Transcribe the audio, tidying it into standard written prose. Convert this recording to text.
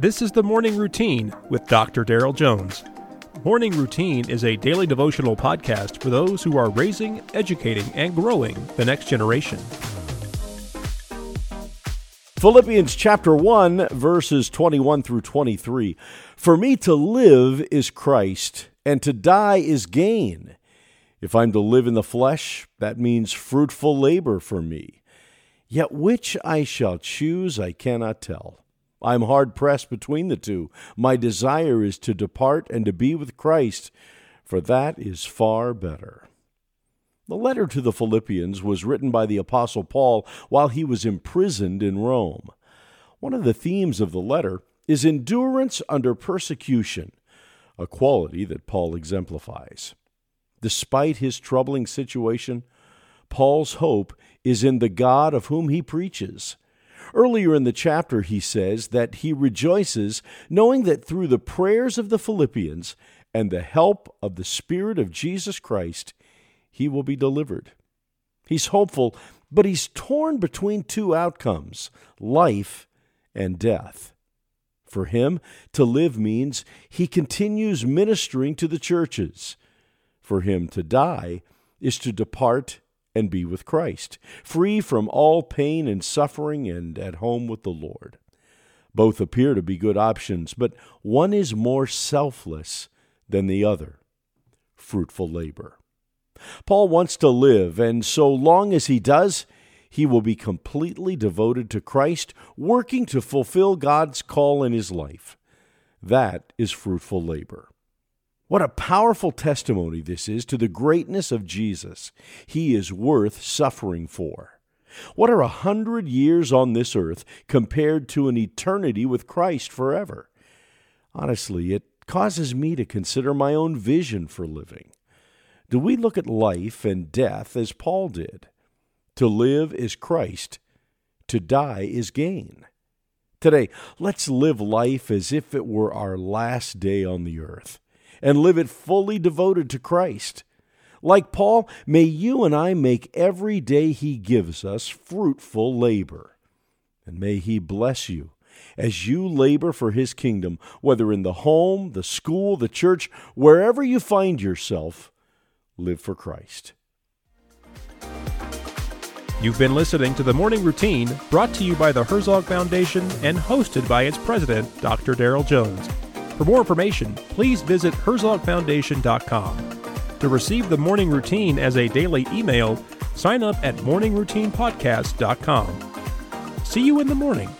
This is The Morning Routine with Dr. Darrell Jones. Morning Routine is a daily devotional podcast for those who are raising, educating, and growing the next generation. Philippians chapter 1, verses 21 through 23. For me to live is Christ, and to die is gain. If I'm to live in the flesh, that means fruitful labor for me. Yet which I shall choose, I cannot tell. I'm hard-pressed between the two. My desire is to depart and to be with Christ, for that is far better. The letter to the Philippians was written by the Apostle Paul while he was imprisoned in Rome. One of the themes of the letter is endurance under persecution, a quality that Paul exemplifies. Despite his troubling situation, Paul's hope is in the God of whom he preaches. Earlier in the chapter, he says that he rejoices, knowing that through the prayers of the Philippians and the help of the Spirit of Jesus Christ, he will be delivered. He's hopeful, but he's torn between two outcomes, life and death. For him, to live means he continues ministering to the churches. For him, to die is to depart and be with Christ, free from all pain and suffering and at home with the Lord. Both appear to be good options, but one is more selfless than the other, fruitful labor. Paul wants to live, and so long as he does, he will be completely devoted to Christ, working to fulfill God's call in his life. That is fruitful labor. What a powerful testimony this is to the greatness of Jesus. He is worth suffering for. What are 100 years on this earth compared to an eternity with Christ forever? Honestly, it causes me to consider my own vision for living. Do we look at life and death as Paul did? To live is Christ, to die is gain. Today, let's live life as if it were our last day on the earth, and live it fully devoted to Christ. Like Paul, may you and I make every day he gives us fruitful labor. And may he bless you as you labor for his kingdom, whether in the home, the school, the church, wherever you find yourself, live for Christ. You've been listening to The Morning Routine, brought to you by the Herzog Foundation and hosted by its president, Dr. Darrell Jones. For more information, please visit HerzogFoundation.com. To receive The Morning Routine as a daily email, sign up at MorningRoutinePodcast.com. See you in the morning.